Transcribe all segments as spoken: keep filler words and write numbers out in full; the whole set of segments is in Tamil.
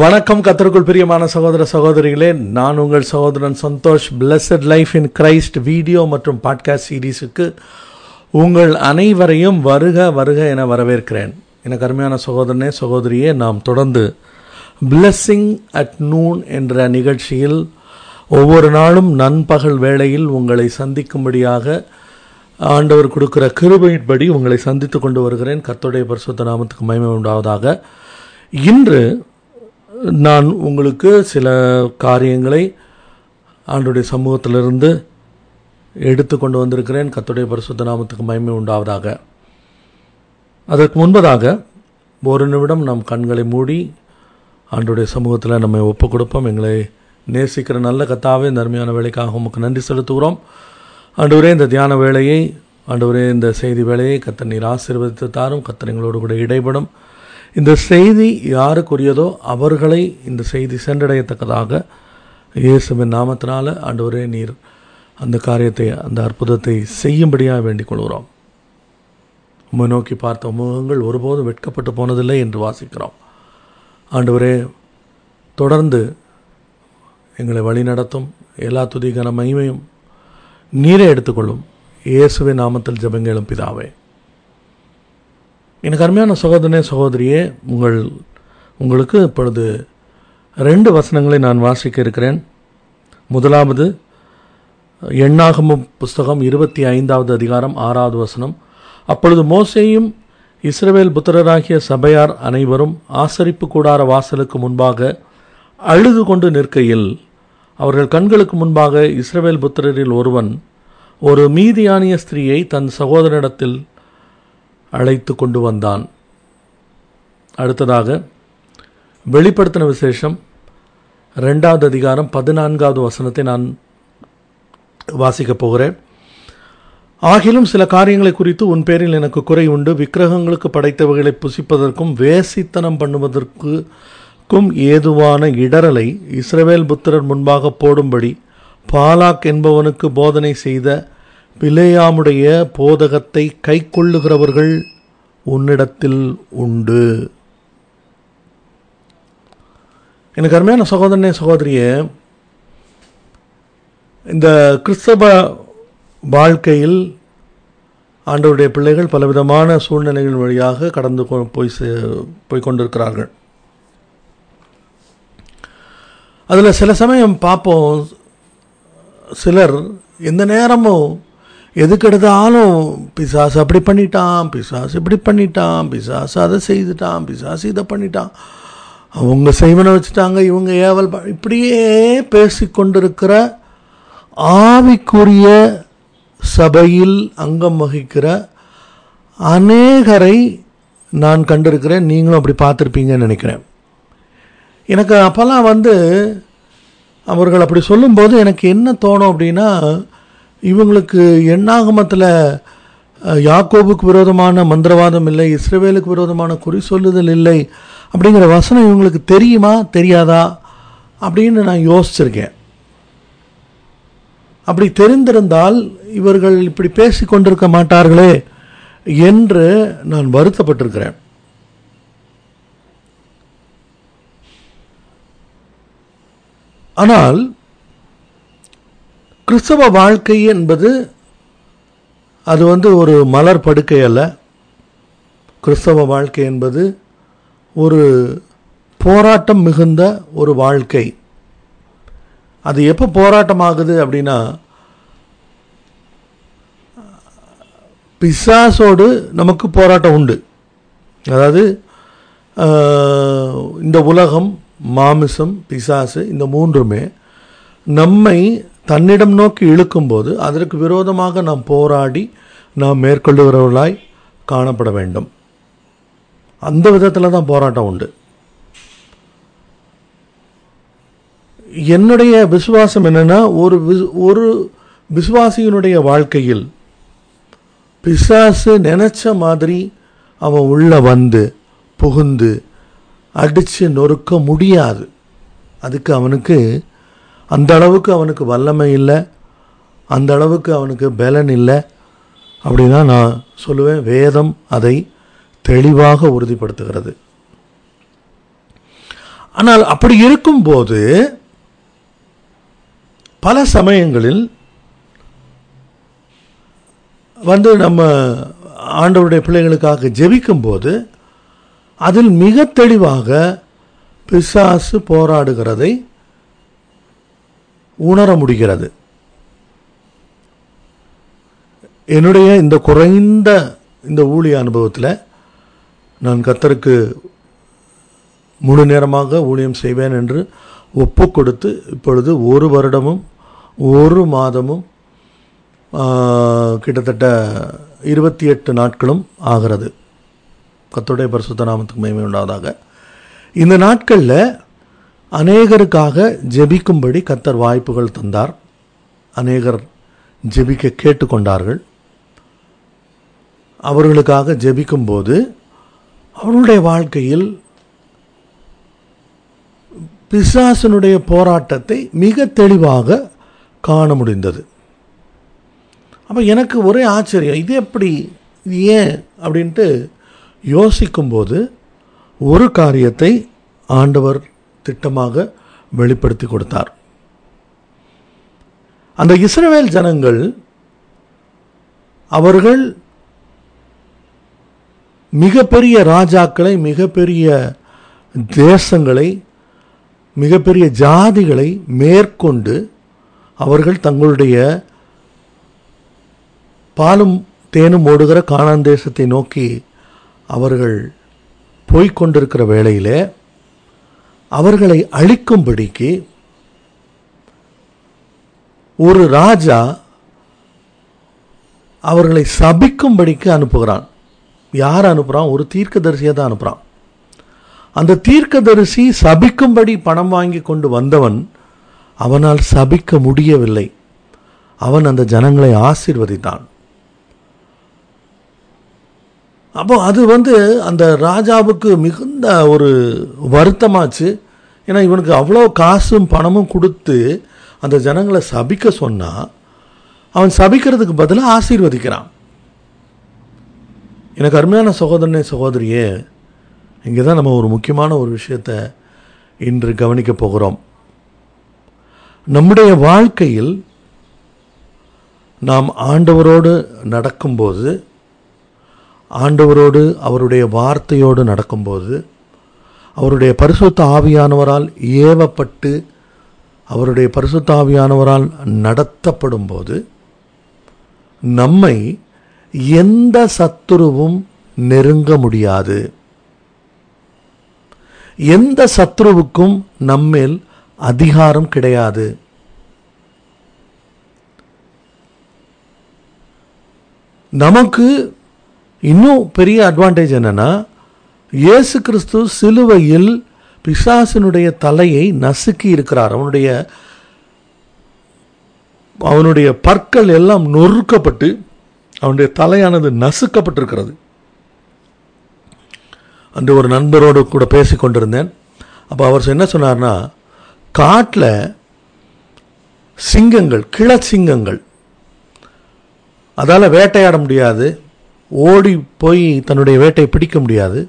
வணக்கம் கர்த்தருக்குள் பிரியமான சகோதர சகோதரிகளே, நான் உங்கள் சகோதரன் Santosh. Blessed Life in Christ video மற்றும் பாட்காஸ்ட் சீரீஸுக்கு உங்கள் அனைவரையும் வருக வருக என வரவேற்கிறேன். எனக்கு அருமையான சகோதரனே சகோதரியே, நாம் தொடர்ந்து Blessing at Noon என்ற நிகழ்ச்சியில் ஒவ்வொரு நாளும் நண்பகல் வேளையில் உங்களை சந்திக்கும்படியாக ஆண்டவர் கொடுக்கிற கிருபையின்படி உங்களை சந்தித்து கொண்டு வருகிறேன். கர்த்தருடைய பரிசுத்த நாமத்துக்கு மகிமை உண்டாவதாக. இன்று நான் உங்களுக்கு சில காரியங்களை ஆண்டவருடைய சமூகத்திலிருந்து எடுத்து கொண்டு வந்திருக்கிறேன். கர்த்தருடைய பரிசுத்த நாமத்துக்கு மகிமை உண்டாவதாக. அதற்கு முன்பதாக ஒரு நிமிடம் நாம் கண்களை மூடி ஆண்டவருடைய சமூகத்தில் நம்மை ஒப்புக் கொடுப்போம். எங்களை நேசிக்கிற நல்ல கர்த்தாவே, அருமையான வேலைக்காக உமக்கு நன்றி செலுத்துகிறோம். ஆண்டவரே, இந்த தியான வேலையை, ஆண்டவரே இந்த செய்தி வேலையை கர்த்தர் நீர் ஆசீர்வதித்து தாரும். கர்த்தர் எங்களோடு கூட இடைபடும். இந்த செய்தி யாருக்குரியதோ அவர்களை இந்த செய்தி சென்றடையத்தக்கதாக இயேசுவின் நாமத்தினால் ஆண்டவரே நீர் அந்த காரியத்தை, அந்த அற்புதத்தை செய்யும்படியாக வேண்டிக் கொள்கிறோம். உம்மை நோக்கி பார்த்த முகங்கள் ஒருபோதும் வெட்கப்பட்டு போனதில்லை என்று வாசிக்கிறோம். ஆண்டவரே, தொடர்ந்து எங்களை வழிநடத்தும். எல்லா துதிக்கான மகிமையும் நீரை எடுத்துக்கொள்ளும். இயேசுவின் நாமத்தில் ஜெபங்களும் பிதாவே. எனக்கு அருமையான சகோதரனே சகோதரியே, உங்கள் உங்களுக்கு இப்பொழுது ரெண்டு வசனங்களை நான் வாசிக்க இருக்கிறேன். முதலாவது எண்ணாகமம் புஸ்தகம் இருபத்தி ஐந்தாவது அதிகாரம் ஆறாவது வசனம். அப்பொழுது மோசேயும் இஸ்ரவேல் புத்திரராகிய சபையார் அனைவரும் ஆசரிப்பு கூடார வாசலுக்கு முன்பாக அழுது கொண்டு நிற்கையில், அவர்கள் கண்களுக்கு முன்பாக இஸ்ரவேல் புத்திரரில் ஒருவன் ஒரு மீதியானிய ஸ்திரீயை தன் சகோதரனிடத்தில் அழைத்து கொண்டு வந்தான். அடுத்ததாக வெளிப்படுத்தின விசேஷம் ரெண்டாவது அதிகாரம் பதினான்காவது வசனத்தை நான் வாசிக்கப் போகிறேன். ஆகிலும் சில காரியங்களை குறித்து உன் பேரில் எனக்கு குறை உண்டு. விக்கிரகங்களுக்கு படைத்தவைகளை புசிப்பதற்கும் வேசித்தனம் பண்ணுவதற்கு க்கும் ஏதுவான இடரலை இஸ்ரவேல் புத்திரர் முன்பாக போடும்படி பாலாக் என்பவனுக்கு போதனை செய்த பிலேயாமுடைய போதகத்தை கை கொள்ளுகிறவர்கள் உன்னிடத்தில் உண்டு. எனக்கு அருமையான சகோதரனே சகோதரியே, இந்த கிறிஸ்தவ வாழ்க்கையில் ஆண்டவருடைய பிள்ளைகள் பலவிதமான சூழ்நிலைகள் வழியாக கடந்து போய் போய் கொண்டிருக்கிறார்கள். அதில் சில சமயம் பார்ப்போம், சிலர் எந்த நேரமும் எதுக்கெடுத்தாலும் பிசாசு அப்படி பண்ணிட்டான், பிசாசு இப்படி பண்ணிட்டான், பிசாசு அதை செய்துட்டான், பிசாசு இதை பண்ணிட்டான், அவங்க செய்வனை வச்சுட்டாங்க, இவங்க ஏவல் இப்படியே பேசி கொண்டிருக்கிற ஆவிக்குரிய சபையில் அங்கம் வகிக்கிற அநேகரை நான் கண்டிருக்கிறேன். நீங்களும் அப்படி பார்த்துருப்பீங்கன்னு நினைக்கிறேன். எனக்கு அப்போல்லாம் வந்து அவர்கள் அப்படி சொல்லும்போது எனக்கு என்ன தோணும் அப்படின்னா, இவங்களுக்கு எண்ணாகமத்தில் யாக்கோபுக்கு விரோதமான மந்திரவாதம் இல்லை, இஸ்ரவேலுக்கு விரோதமான குறி சொல்லுதல் இல்லை அப்படிங்கிற வசனம் இவங்களுக்கு தெரியுமா தெரியாதா அப்படின்னு நான் யோசிச்சிருக்கேன். அப்படி தெரிந்திருந்தால் இவர்கள் இப்படி பேசி கொண்டிருக்க மாட்டார்களே என்று நான் வருத்தப்பட்டிருக்கிறேன். ஆனால் கிறிஸ்தவ வாழ்க்கை என்பது அது வந்து ஒரு மலர் படுக்கை அல்ல. கிறிஸ்தவ வாழ்க்கை என்பது ஒரு போராட்டம் மிகுந்த ஒரு வாழ்க்கை. அது எப்போ போராட்டமாகுது அப்படின்னா, பிசாசோடு நமக்கு போராட்டம் உண்டு. அதாவது இந்த உலகம், மாமிசம், பிசாசு, இந்த மூன்றுமே நம்மை தன்னிடம் நோக்கி இழுக்கும்போது அதற்கு விரோதமாக நாம் போராடி நாம் மேற்கொள்ளுகிறவர்களாய் காணப்பட வேண்டும். அந்த விதத்தில் தான் போராட்டம் உண்டு. என்னுடைய விசுவாசம் என்னென்னா, ஒரு ஒரு விசுவாசியினுடைய வாழ்க்கையில் பிசாசு நினைச்ச மாதிரி அவன் உள்ளே வந்து புகுந்து அடித்து நொறுக்க முடியாது. அதுக்கு அவனுக்கு அந்த அளவுக்கு அவனுக்கு வல்லமை இல்லை, அந்த அளவுக்கு அவனுக்கு பலன் இல்லை அப்படின்னா நான் சொல்லுவேன். வேதம் அதை தெளிவாக உறுதிப்படுத்துகிறது. ஆனால் அப்படி இருக்கும்போது பல சமயங்களில் வந்து நம்ம ஆண்டவருடைய பிள்ளைகளுக்காக ஜெபிக்கும்போது அதில் மிக தெளிவாக பிசாசு போராடுகிறதை உணர முடிகிறது. என்னுடைய இந்த குறைந்த இந்த ஊழிய அனுபவத்தில் நான் கர்த்தருக்கு முழு நேரமாக ஊழியம் செய்வேன் என்று ஒப்பு கொடுத்து இப்பொழுது ஒரு வருடமும் ஒரு மாதமும் கிட்டத்தட்ட இருபத்தி எட்டு நாட்களும் ஆகிறது. கர்த்தருடைய பரிசுத்த நாமத்துக்கு மகிமை உண்டாவதாக. இந்த நாட்களில் அநேகருக்காக ஜெபிக்கும்படி கர்த்தர் வாய்ப்புகள் தந்தார். அநேகர் ஜெபிக்க கேட்டுக்கொண்டார்கள். அவர்களுக்காக ஜெபிக்கும்போது அவர்களுடைய வாழ்க்கையில் பிசாசனுடைய போராட்டத்தை மிக தெளிவாக காண முடிந்தது. அப்போ எனக்கு ஒரே ஆச்சரியம், இது எப்படி, இது ஏன் அப்படின்ட்டு யோசிக்கும்போது ஒரு காரியத்தை ஆண்டவர் திட்டமாக வெளிப்படுத்தி கொடுத்தார். அந்த இஸ்ரவேல் ஜனங்கள் அவர்கள் மிகப்பெரிய ராஜாக்களை, மிகப்பெரிய தேசங்களை, மிகப்பெரிய ஜாதிகளை மேற்கொண்டு அவர்கள் தங்களுடைய பாலும் தேனும் ஓடுகிற கானான் தேசத்தை நோக்கி அவர்கள் போய்கொண்டிருக்கிற வேளையிலே அவர்களை அழிக்கும்படிக்கு ஒரு ராஜா அவர்களை சபிக்கும்படிக்கு அனுப்புகிறான். யார் அனுப்புகிறான்? ஒரு தீர்க்கதரிசியை தான் அனுப்புகிறான். அந்த தீர்க்கதரிசி சபிக்கும்படி பணம் வாங்கி கொண்டு வந்தவன் அவனால் சபிக்க முடியவில்லை. அவன் அந்த ஜனங்களை ஆசீர்வதித்தான். அப்போ அது வந்து அந்த ராஜாவுக்கு மிகுந்த ஒரு வருத்தமாச்சு. ஏன்னா இவனுக்கு அவ்வளோ காசும் பணமும் கொடுத்து அந்த ஜனங்களை சபிக்க சொன்னால் அவன் சபிக்கிறதுக்கு பதிலாக ஆசீர்வதிக்கிறான். எனக்கு அருமையான சகோதரனே சகோதரியே, இங்கே தான் நம்ம ஒரு முக்கியமான ஒரு விஷயத்தை இன்று கவனிக்க போகிறோம். நம்முடைய வாழ்க்கையில் நாம் ஆண்டவரோடு நடக்கும்போது, ஆண்டவரோடு அவருடைய வார்த்தையோடு நடக்கும்போது, அவருடைய பரிசுத்த ஆவியானவரால் ஏவப்பட்டு அவருடைய பரிசுத்த ஆவியானவரால் நடத்தப்படும் போது நம்மை எந்த சத்துருவும் நெருங்க முடியாது. எந்த சத்துருவுக்கும் நம்மேல் அதிகாரம் கிடையாது. நமக்கு இன்னும் பெரிய அட்வான்டேஜ் என்னன்னா, இயேசு கிறிஸ்து சிலுவையில் பிசாசினுடைய தலையை நசுக்கி இருக்கிறார். அவனுடைய அவனுடைய பற்கள் எல்லாம் நொறுக்கப்பட்டு அவனுடைய தலையானது நசுக்கப்பட்டிருக்கிறது. அன்று ஒரு நண்பரோடு கூட பேசி கொண்டிருந்தேன். அப்போ அவர் என்ன சொன்னார்னா, காட்டில் சிங்கங்கள், கிளை சிங்கங்கள், அதால் வேட்டையாட முடியாது, ஓடி போய் தன்னுடைய வேட்டையை பிடிக்க முடியாது.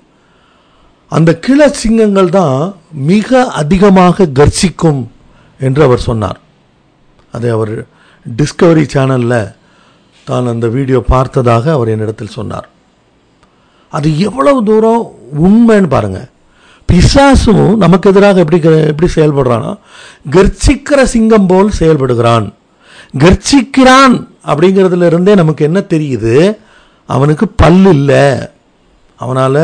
அந்த கிளை சிங்கங்கள் தான் மிக அதிகமாக கர்சிக்கும் என்று அவர் சொன்னார். அதை அவர் டிஸ்கவரி சேனலில் தான் அந்த வீடியோ பார்த்ததாக அவர் என்னிடத்தில் சொன்னார். அது எவ்வளவு தூரம் உண்மைன்னு பாருங்கள். பிசாசும் நமக்கு எதிராக எப்படி எப்படி செயல்படுறான்னா, கர்ச்சிக்கிற சிங்கம் போல் செயல்படுகிறான். கர்ச்சிக்கிறான் அப்படிங்கிறதுல இருந்தே நமக்கு என்ன தெரியுது? அவனுக்கு பல் இல்லை, அவனால்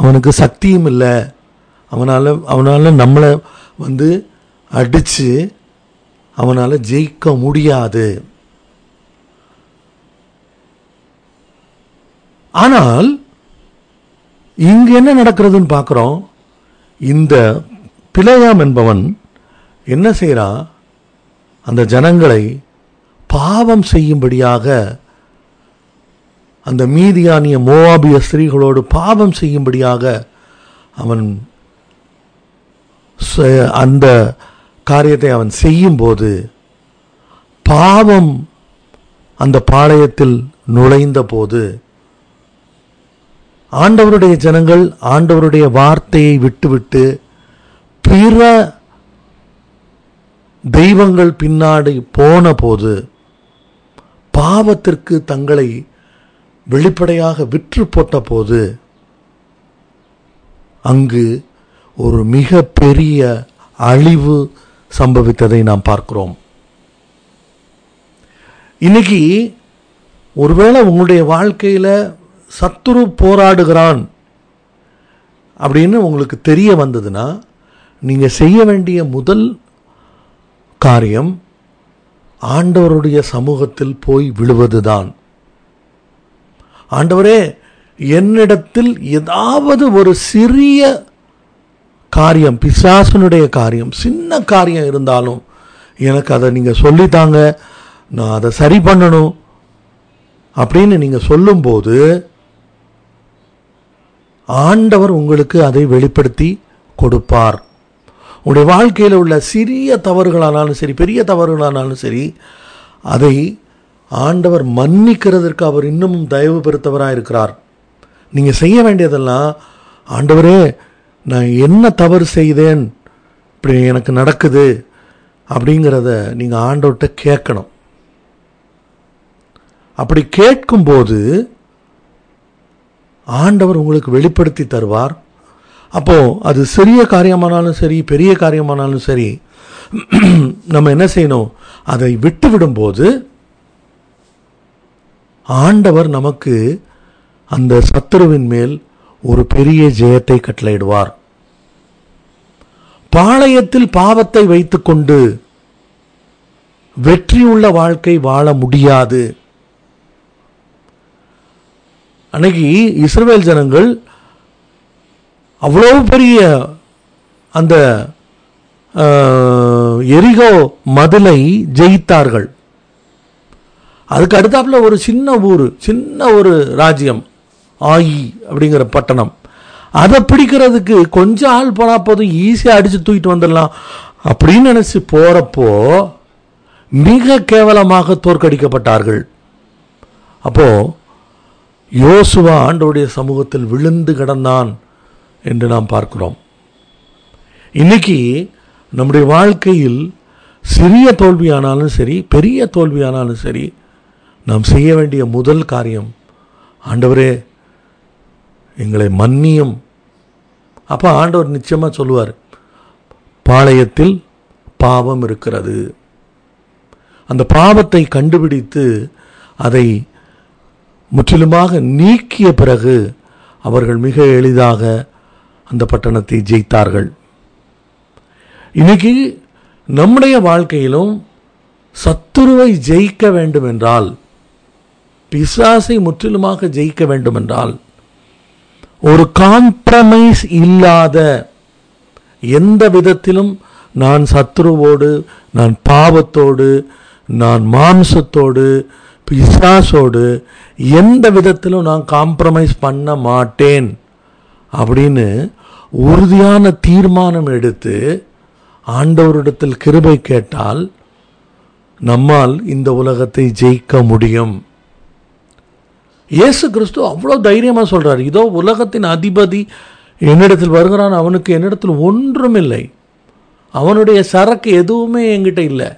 அவனுக்கு சக்தியும் இல்லை, அவனால் அவனால் நம்மளை வந்து அடித்து அவனால் ஜெயிக்க முடியாது. ஆனால் இங்கு என்ன நடக்கிறதுன்னு பார்க்குறோம். இந்த பிழையாம் என்பவன் என்ன செய்கிறான்? அந்த ஜனங்களை பாவம் செய்யும்படியாக, அந்த மீதியானிய மோவாபிய ஸ்திரீகளோடு பாவம் செய்யும்படியாக அவன் அந்த காரியத்தை அவன் செய்யும்போது பாவம் அந்த பாளையத்தில் நுழைந்த போது ஆண்டவருடைய ஜனங்கள் ஆண்டவருடைய வார்த்தையை விட்டுவிட்டு பிற தெய்வங்கள் பின்னாடி போன போது பாவத்திற்கு தங்களை வெளிப்படையாக விற்று போட்ட போது அங்கு ஒரு மிக பெரிய அழிவு சம்பவித்ததை நாம் பார்க்கிறோம். இன்னைக்கு ஒருவேளை உங்களுடைய வாழ்க்கையில் சத்துரு போராடுகிறான் அப்படின்னு உங்களுக்கு தெரிய வந்ததுன்னா நீங்கள் செய்ய வேண்டிய முதல் காரியம் ஆண்டவருடைய சமூகத்தில் போய் விழுவதுதான். ஆண்டவரே, என்னிடத்தில் ஏதாவது ஒரு சிறிய காரியம், பிசாசனுடைய காரியம், சின்ன காரியம் இருந்தாலும் எனக்கு அதை நீங்கள் சொல்லித்தாங்க, நான் அதை சரி பண்ணணும் அப்படின்னு நீங்கள் சொல்லும்போது ஆண்டவர் உங்களுக்கு அதை வெளிப்படுத்தி கொடுப்பார். உங்களுடைய வாழ்க்கையில் உள்ள சிறிய தவறுகளானாலும் சரி, பெரிய தவறுகளானாலும் சரி, அதை ஆண்டவர் மன்னிக்கிறதற்கு அவர் இன்னமும் தயவு பெறுத்தவராக இருக்கிறார். நீங்கள் செய்ய வேண்டியதெல்லாம், ஆண்டவரே நான் என்ன தவறு செய்தேன், இப்படி எனக்கு நடக்குது அப்படிங்கிறத நீங்கள் ஆண்டவர்கிட்ட கேட்கணும். அப்படி கேட்கும்போது ஆண்டவர் உங்களுக்கு வெளிப்படுத்தி தருவார். அப்போது அது சிறிய காரியமானாலும் சரி, பெரிய காரியமானாலும் சரி, நம்ம என்ன செய்யணும், அதை விட்டு விடும்போது ஆண்டவர் நமக்கு அந்த சத்துருவின் மேல் ஒரு பெரிய ஜெயத்தை கட்டளையிடுவார். பாளையத்தில் பாவத்தை வைத்துக்கொண்டு வெற்றியுள்ள வாழ்க்கை வாழ முடியாது. அன்னைக்கு இஸ்ரவேல் ஜனங்கள் அவ்வளவு பெரிய அந்த எரிகோ மதிலை ஜெயித்தார்கள். அதுக்கு அடுத்தாப்புல ஒரு சின்ன ஊர், சின்ன ஒரு ராஜ்யம், ஆயி அப்படிங்கிற பட்டணம், அதை பிடிக்கிறதுக்கு கொஞ்சம் ஆள் போனா போதும், ஈஸியாக அடித்து தூக்கிட்டு வந்துடலாம் அப்படின்னு நினச்சி போகிறப்போ மிக கேவலமாக தோற்கடிக்கப்பட்டார்கள். அப்போது யோசுவா ஆண்டவருடைய சமூகத்தில் விழுந்து கிடந்தான் என்று நாம் பார்க்கிறோம். இன்னைக்கு நம்முடைய வாழ்க்கையில் சிறிய தோல்வியானாலும் சரி, பெரிய தோல்வியானாலும் சரி, நாம் செய்ய வேண்டிய முதல் காரியம், ஆண்டவரே எங்களை மன்னியும். அப்போ ஆண்டவர் நிச்சயமாக சொல்லுவார், பாளையத்தில் பாவம் இருக்கிறது. அந்த பாவத்தை கண்டுபிடித்து அதை முற்றிலுமாக நீக்கிய பிறகு அவர்கள் மிக எளிதாக அந்த பட்டணத்தை ஜெயித்தார்கள். இன்னைக்கு நம்முடைய வாழ்க்கையிலும் சத்துருவை ஜெயிக்க வேண்டுமென்றால், பிசாசை முற்றிலுமாக ஜெயிக்க வேண்டுமென்றால், ஒரு காம்ப்ரமைஸ் இல்லாத, எந்த விதத்திலும் நான் சத்துருவோடு, நான் பாவத்தோடு, நான் மாம்சத்தோடு, பிசாசோடு எந்த விதத்திலும் நான் காம்ப்ரமைஸ் பண்ண மாட்டேன் அப்படின்னு உறுதியான தீர்மானம் எடுத்து ஆண்டவரிடத்தில் கிருபை கேட்டால் நம்மால் இந்த உலகத்தை ஜெயிக்க முடியும். இயேசு கிறிஸ்து அவ்வளோ தைரியமாக சொல்கிறார், இதோ உலகத்தின் அதிபதி என்னிடத்தில் வருகிறான், அவனுக்கு என்னிடத்தில் ஒன்றும் இல்லை, அவனுடைய சரக்கு எதுவுமே என்கிட்ட இல்லை,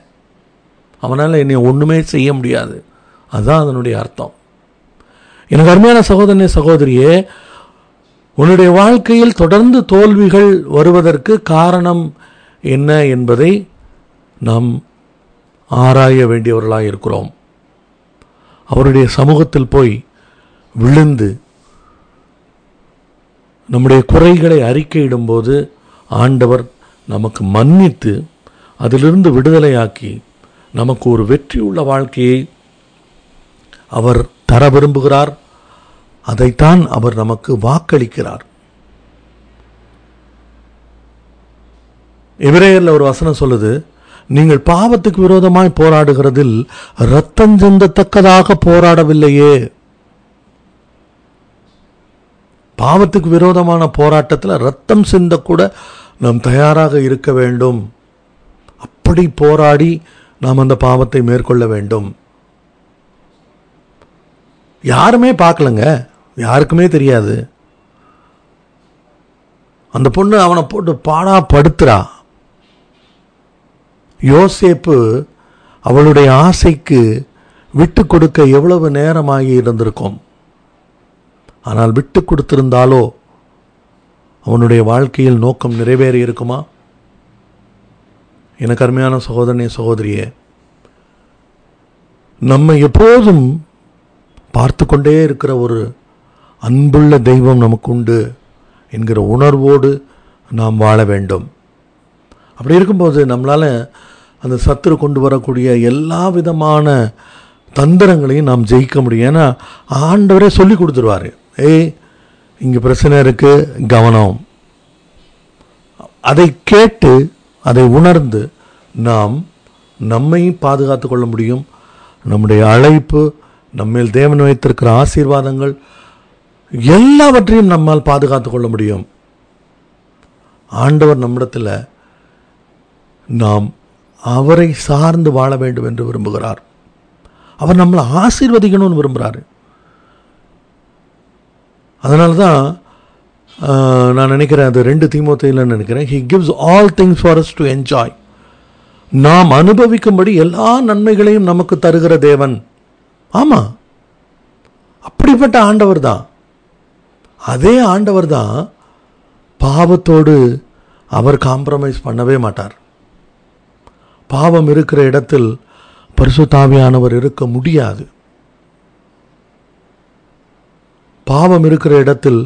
அவனால் என்னை ஒன்றுமே செய்ய முடியாது. அதுதான் அதனுடைய அர்த்தம். எனக்கு அருமையான சகோதரனே, சகோதரியே, உன்னுடைய வாழ்க்கையில் தொடர்ந்து தோல்விகள் வருவதற்கு காரணம் என்ன என்பதை நாம் ஆராய வேண்டியவர்களாக இருக்கிறோம். அவருடைய சமூகத்தில் போய் விழுந்து நம்முடைய குறைகளை அறிக்கையிடும்போது ஆண்டவர் நமக்கு மன்னித்து அதிலிருந்து விடுதலையாக்கி நமக்கு ஒரு வெற்றியுள்ள வாழ்க்கையை அவர் தர விரும்புகிறார். அதைத்தான் அவர் நமக்கு வாக்களிக்கிறார். எபிரேயரில் ஒரு வசனம் சொல்லுது, நீங்கள் பாவத்துக்கு விரோதமாய் போராடுகிறதில் இரத்தம் சிந்தத்தக்கதாக போராடவில்லையே. பாவத்துக்கு விரோதமான போராட்டத்தில் இரத்தம் சிந்தக்கூட நாம் தயாராக இருக்க வேண்டும். அப்படி போராடி நாம் அந்த பாவத்தை மேற்கொள்ள வேண்டும். யாருமே பார்க்கலங்க, யாருக்குமே தெரியாது. அந்த பொண்ணு அவனை போட்டு பாடா படுத்துறா. யோசேப்பு அவளுடைய ஆசைக்கு விட்டு கொடுக்க எவ்வளவு நேரமாகி இருந்திருக்கும். ஆனால் விட்டு கொடுத்திருந்தாலோ அவனுடைய வாழ்க்கையில் நோக்கம் நிறைவேறி இருக்குமா? எனக்கு அருமையான சகோதரனே சகோதரியே, நம்ம எப்போதும் பார்த்து கொண்டே இருக்கிற ஒரு அன்புள்ள தெய்வம் நமக்கு உண்டு என்கிற உணர்வோடு நாம் வாழ வேண்டும். அப்படி இருக்கும்போது நம்மளால் அந்த சத்துரு கொண்டு வரக்கூடிய எல்லா விதமான தந்திரங்களையும் நாம் ஜெயிக்க முடியும். ஏன்னா ஆண்டவரே சொல்லி கொடுத்துருவார், ஏய் இங்கே பிரச்சனை இருக்குது கவனம். அதை கேட்டு அதை உணர்ந்து நாம் நம்மையும் பாதுகாத்து கொள்ள முடியும். நம்முடைய அழைப்பு, நம்மேல் தேவன் வைத்திருக்கிற ஆசீர்வாதங்கள் எல்லாவற்றையும் நம்மால் பாதுகாத்து கொள்ள முடியும். ஆண்டவர் நம்மிடத்தில் நாம் அவரை சார்ந்து வாழ வேண்டும் என்று விரும்புகிறார். அவர் நம்மளை ஆசீர்வதிக்கணும்னு விரும்புகிறாரு. அதனால தான் நான் நினைக்கிறேன், அது ரெண்டு தீமோத்தேயுல நினைக்கிறேன், he gives all things for us to enjoy. நாம் அனுபவிக்கும்படி எல்லா நன்மைகளையும் நமக்கு தருகிற தேவன். ஆமாம், அப்படிப்பட்ட ஆண்டவர் தான். அதே ஆண்டவர் தான் பாவத்தோடு அவர் காம்ப்ரமைஸ் பண்ணவே மாட்டார். பாவம் இருக்கிற இடத்தில் பரிசுத்த ஆவியானவர் இருக்க முடியாது. பாவம் இருக்கிற இடத்தில்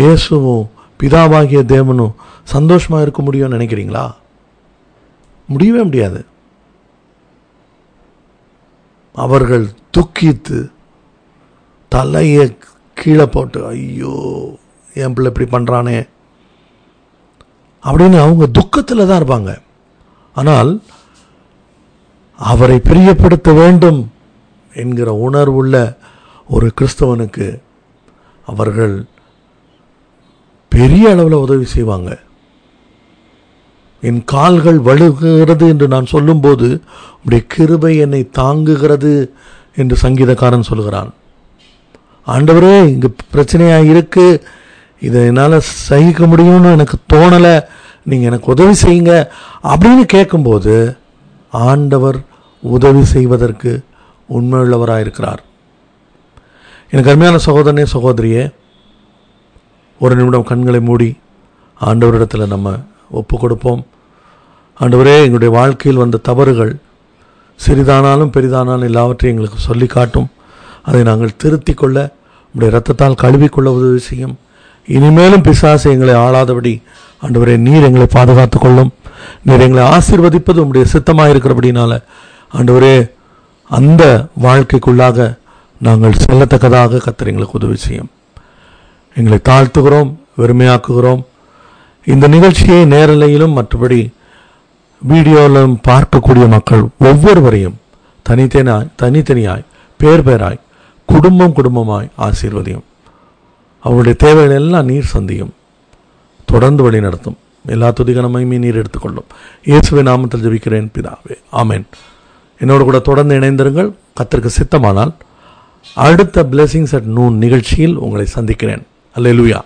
இயேசுவும் பிதாவாகிய தேவனும் சந்தோஷமாக இருக்க முடியும்னு நினைக்கிறீங்களா? முடியவே முடியாது. அவர்கள் துக்கித்து தலையை கீழே போட்டு ஐயோ என் பிள்ளை இப்படி பண்ணுறானே அப்படின்னு அவங்க துக்கத்தில் தான் இருப்பாங்க. ஆனால் அவரை பிரியப்படுத்த வேண்டும் என்கிற உணர்வுள்ள ஒரு கிறிஸ்தவனுக்கு அவர்கள் பெரிய அளவில் உதவி செய்வாங்க. என் கால்கள் வழுகிறது என்று நான் சொல்லும்போது உடைய கிருபை என்னை தாங்குகிறது என்று சங்கீதக்காரன் சொல்கிறான். ஆண்டவரே இங்கே பிரச்சனையாக இருக்குது, இதை என்னால் சகிக்க முடியும்னு எனக்கு தோணலை, நீங்கள் எனக்கு உதவி செய்யுங்க அப்படின்னு கேட்கும்போது ஆண்டவர் உதவி செய்வதற்கு உண்மையுள்ளவராக இருக்கிறார். எனக்கு அருமையான சகோதரனே சகோதரியே, ஒரு நிமிடம் கண்களை மூடி ஆண்டவரிடத்தில் நம்ம ஒப்பு கொடுப்போம். ஆண்டவரே, எங்களுடைய வாழ்க்கையில் வந்த தவறுகள் சிறிதானாலும் பெரிதானாலும் எல்லாவற்றையும் எங்களுக்கு சொல்லி காட்டும். அதை நாங்கள் திருத்தி கொள்ள உங்களுடைய இரத்தத்தால் கழுவிக்கொள்ள உதவி செய்யும். இனிமேலும் பிசாசு எங்களை ஆளாதபடி ஆண்டவரே நீர் எங்களை பாதுகாத்து கொள்ளும். நீர் எங்களை ஆசீர்வதிப்பது உங்களுடைய சித்தமாக இருக்கிறபடினால ஆண்டவரே அந்த வாழ்க்கைக்குள்ளாக நாங்கள் செல்லத்தக்கதாக கர்த்தர் எங்களுக்கு உதவி செய்யும். எங்களை தாழ்த்துகிறோம், வெறுமையாக்குகிறோம். இந்த நிகழ்ச்சியை நேரலையிலும் மற்றபடி வீடியோவிலும் பார்க்கக்கூடிய மக்கள் ஒவ்வொருவரையும் தனித்தனியாய் தனித்தனியாய் பேர் பேராய் குடும்பம் குடும்பமாய் ஆசீர்வதியும். அவருடைய தேவைகள் எல்லாம் நீர் சந்தியும், தொடர்ந்து வழி நடத்தும். எல்லா துதிகனமையுமே நீர் எடுத்துக்கொள்ளும். இயேசுவை நாமத்தில் ஜெபிக்கிறேன் பிதாவே, ஆமேன். என்னோடு கூட தொடர்ந்து இணைந்திருங்கள். கர்த்தருக்கு சித்தமானால் அடுத்த Blessings at Noon நிகழ்ச்சியில் உங்களை சந்திக்கிறேன். அல்லேலூயா.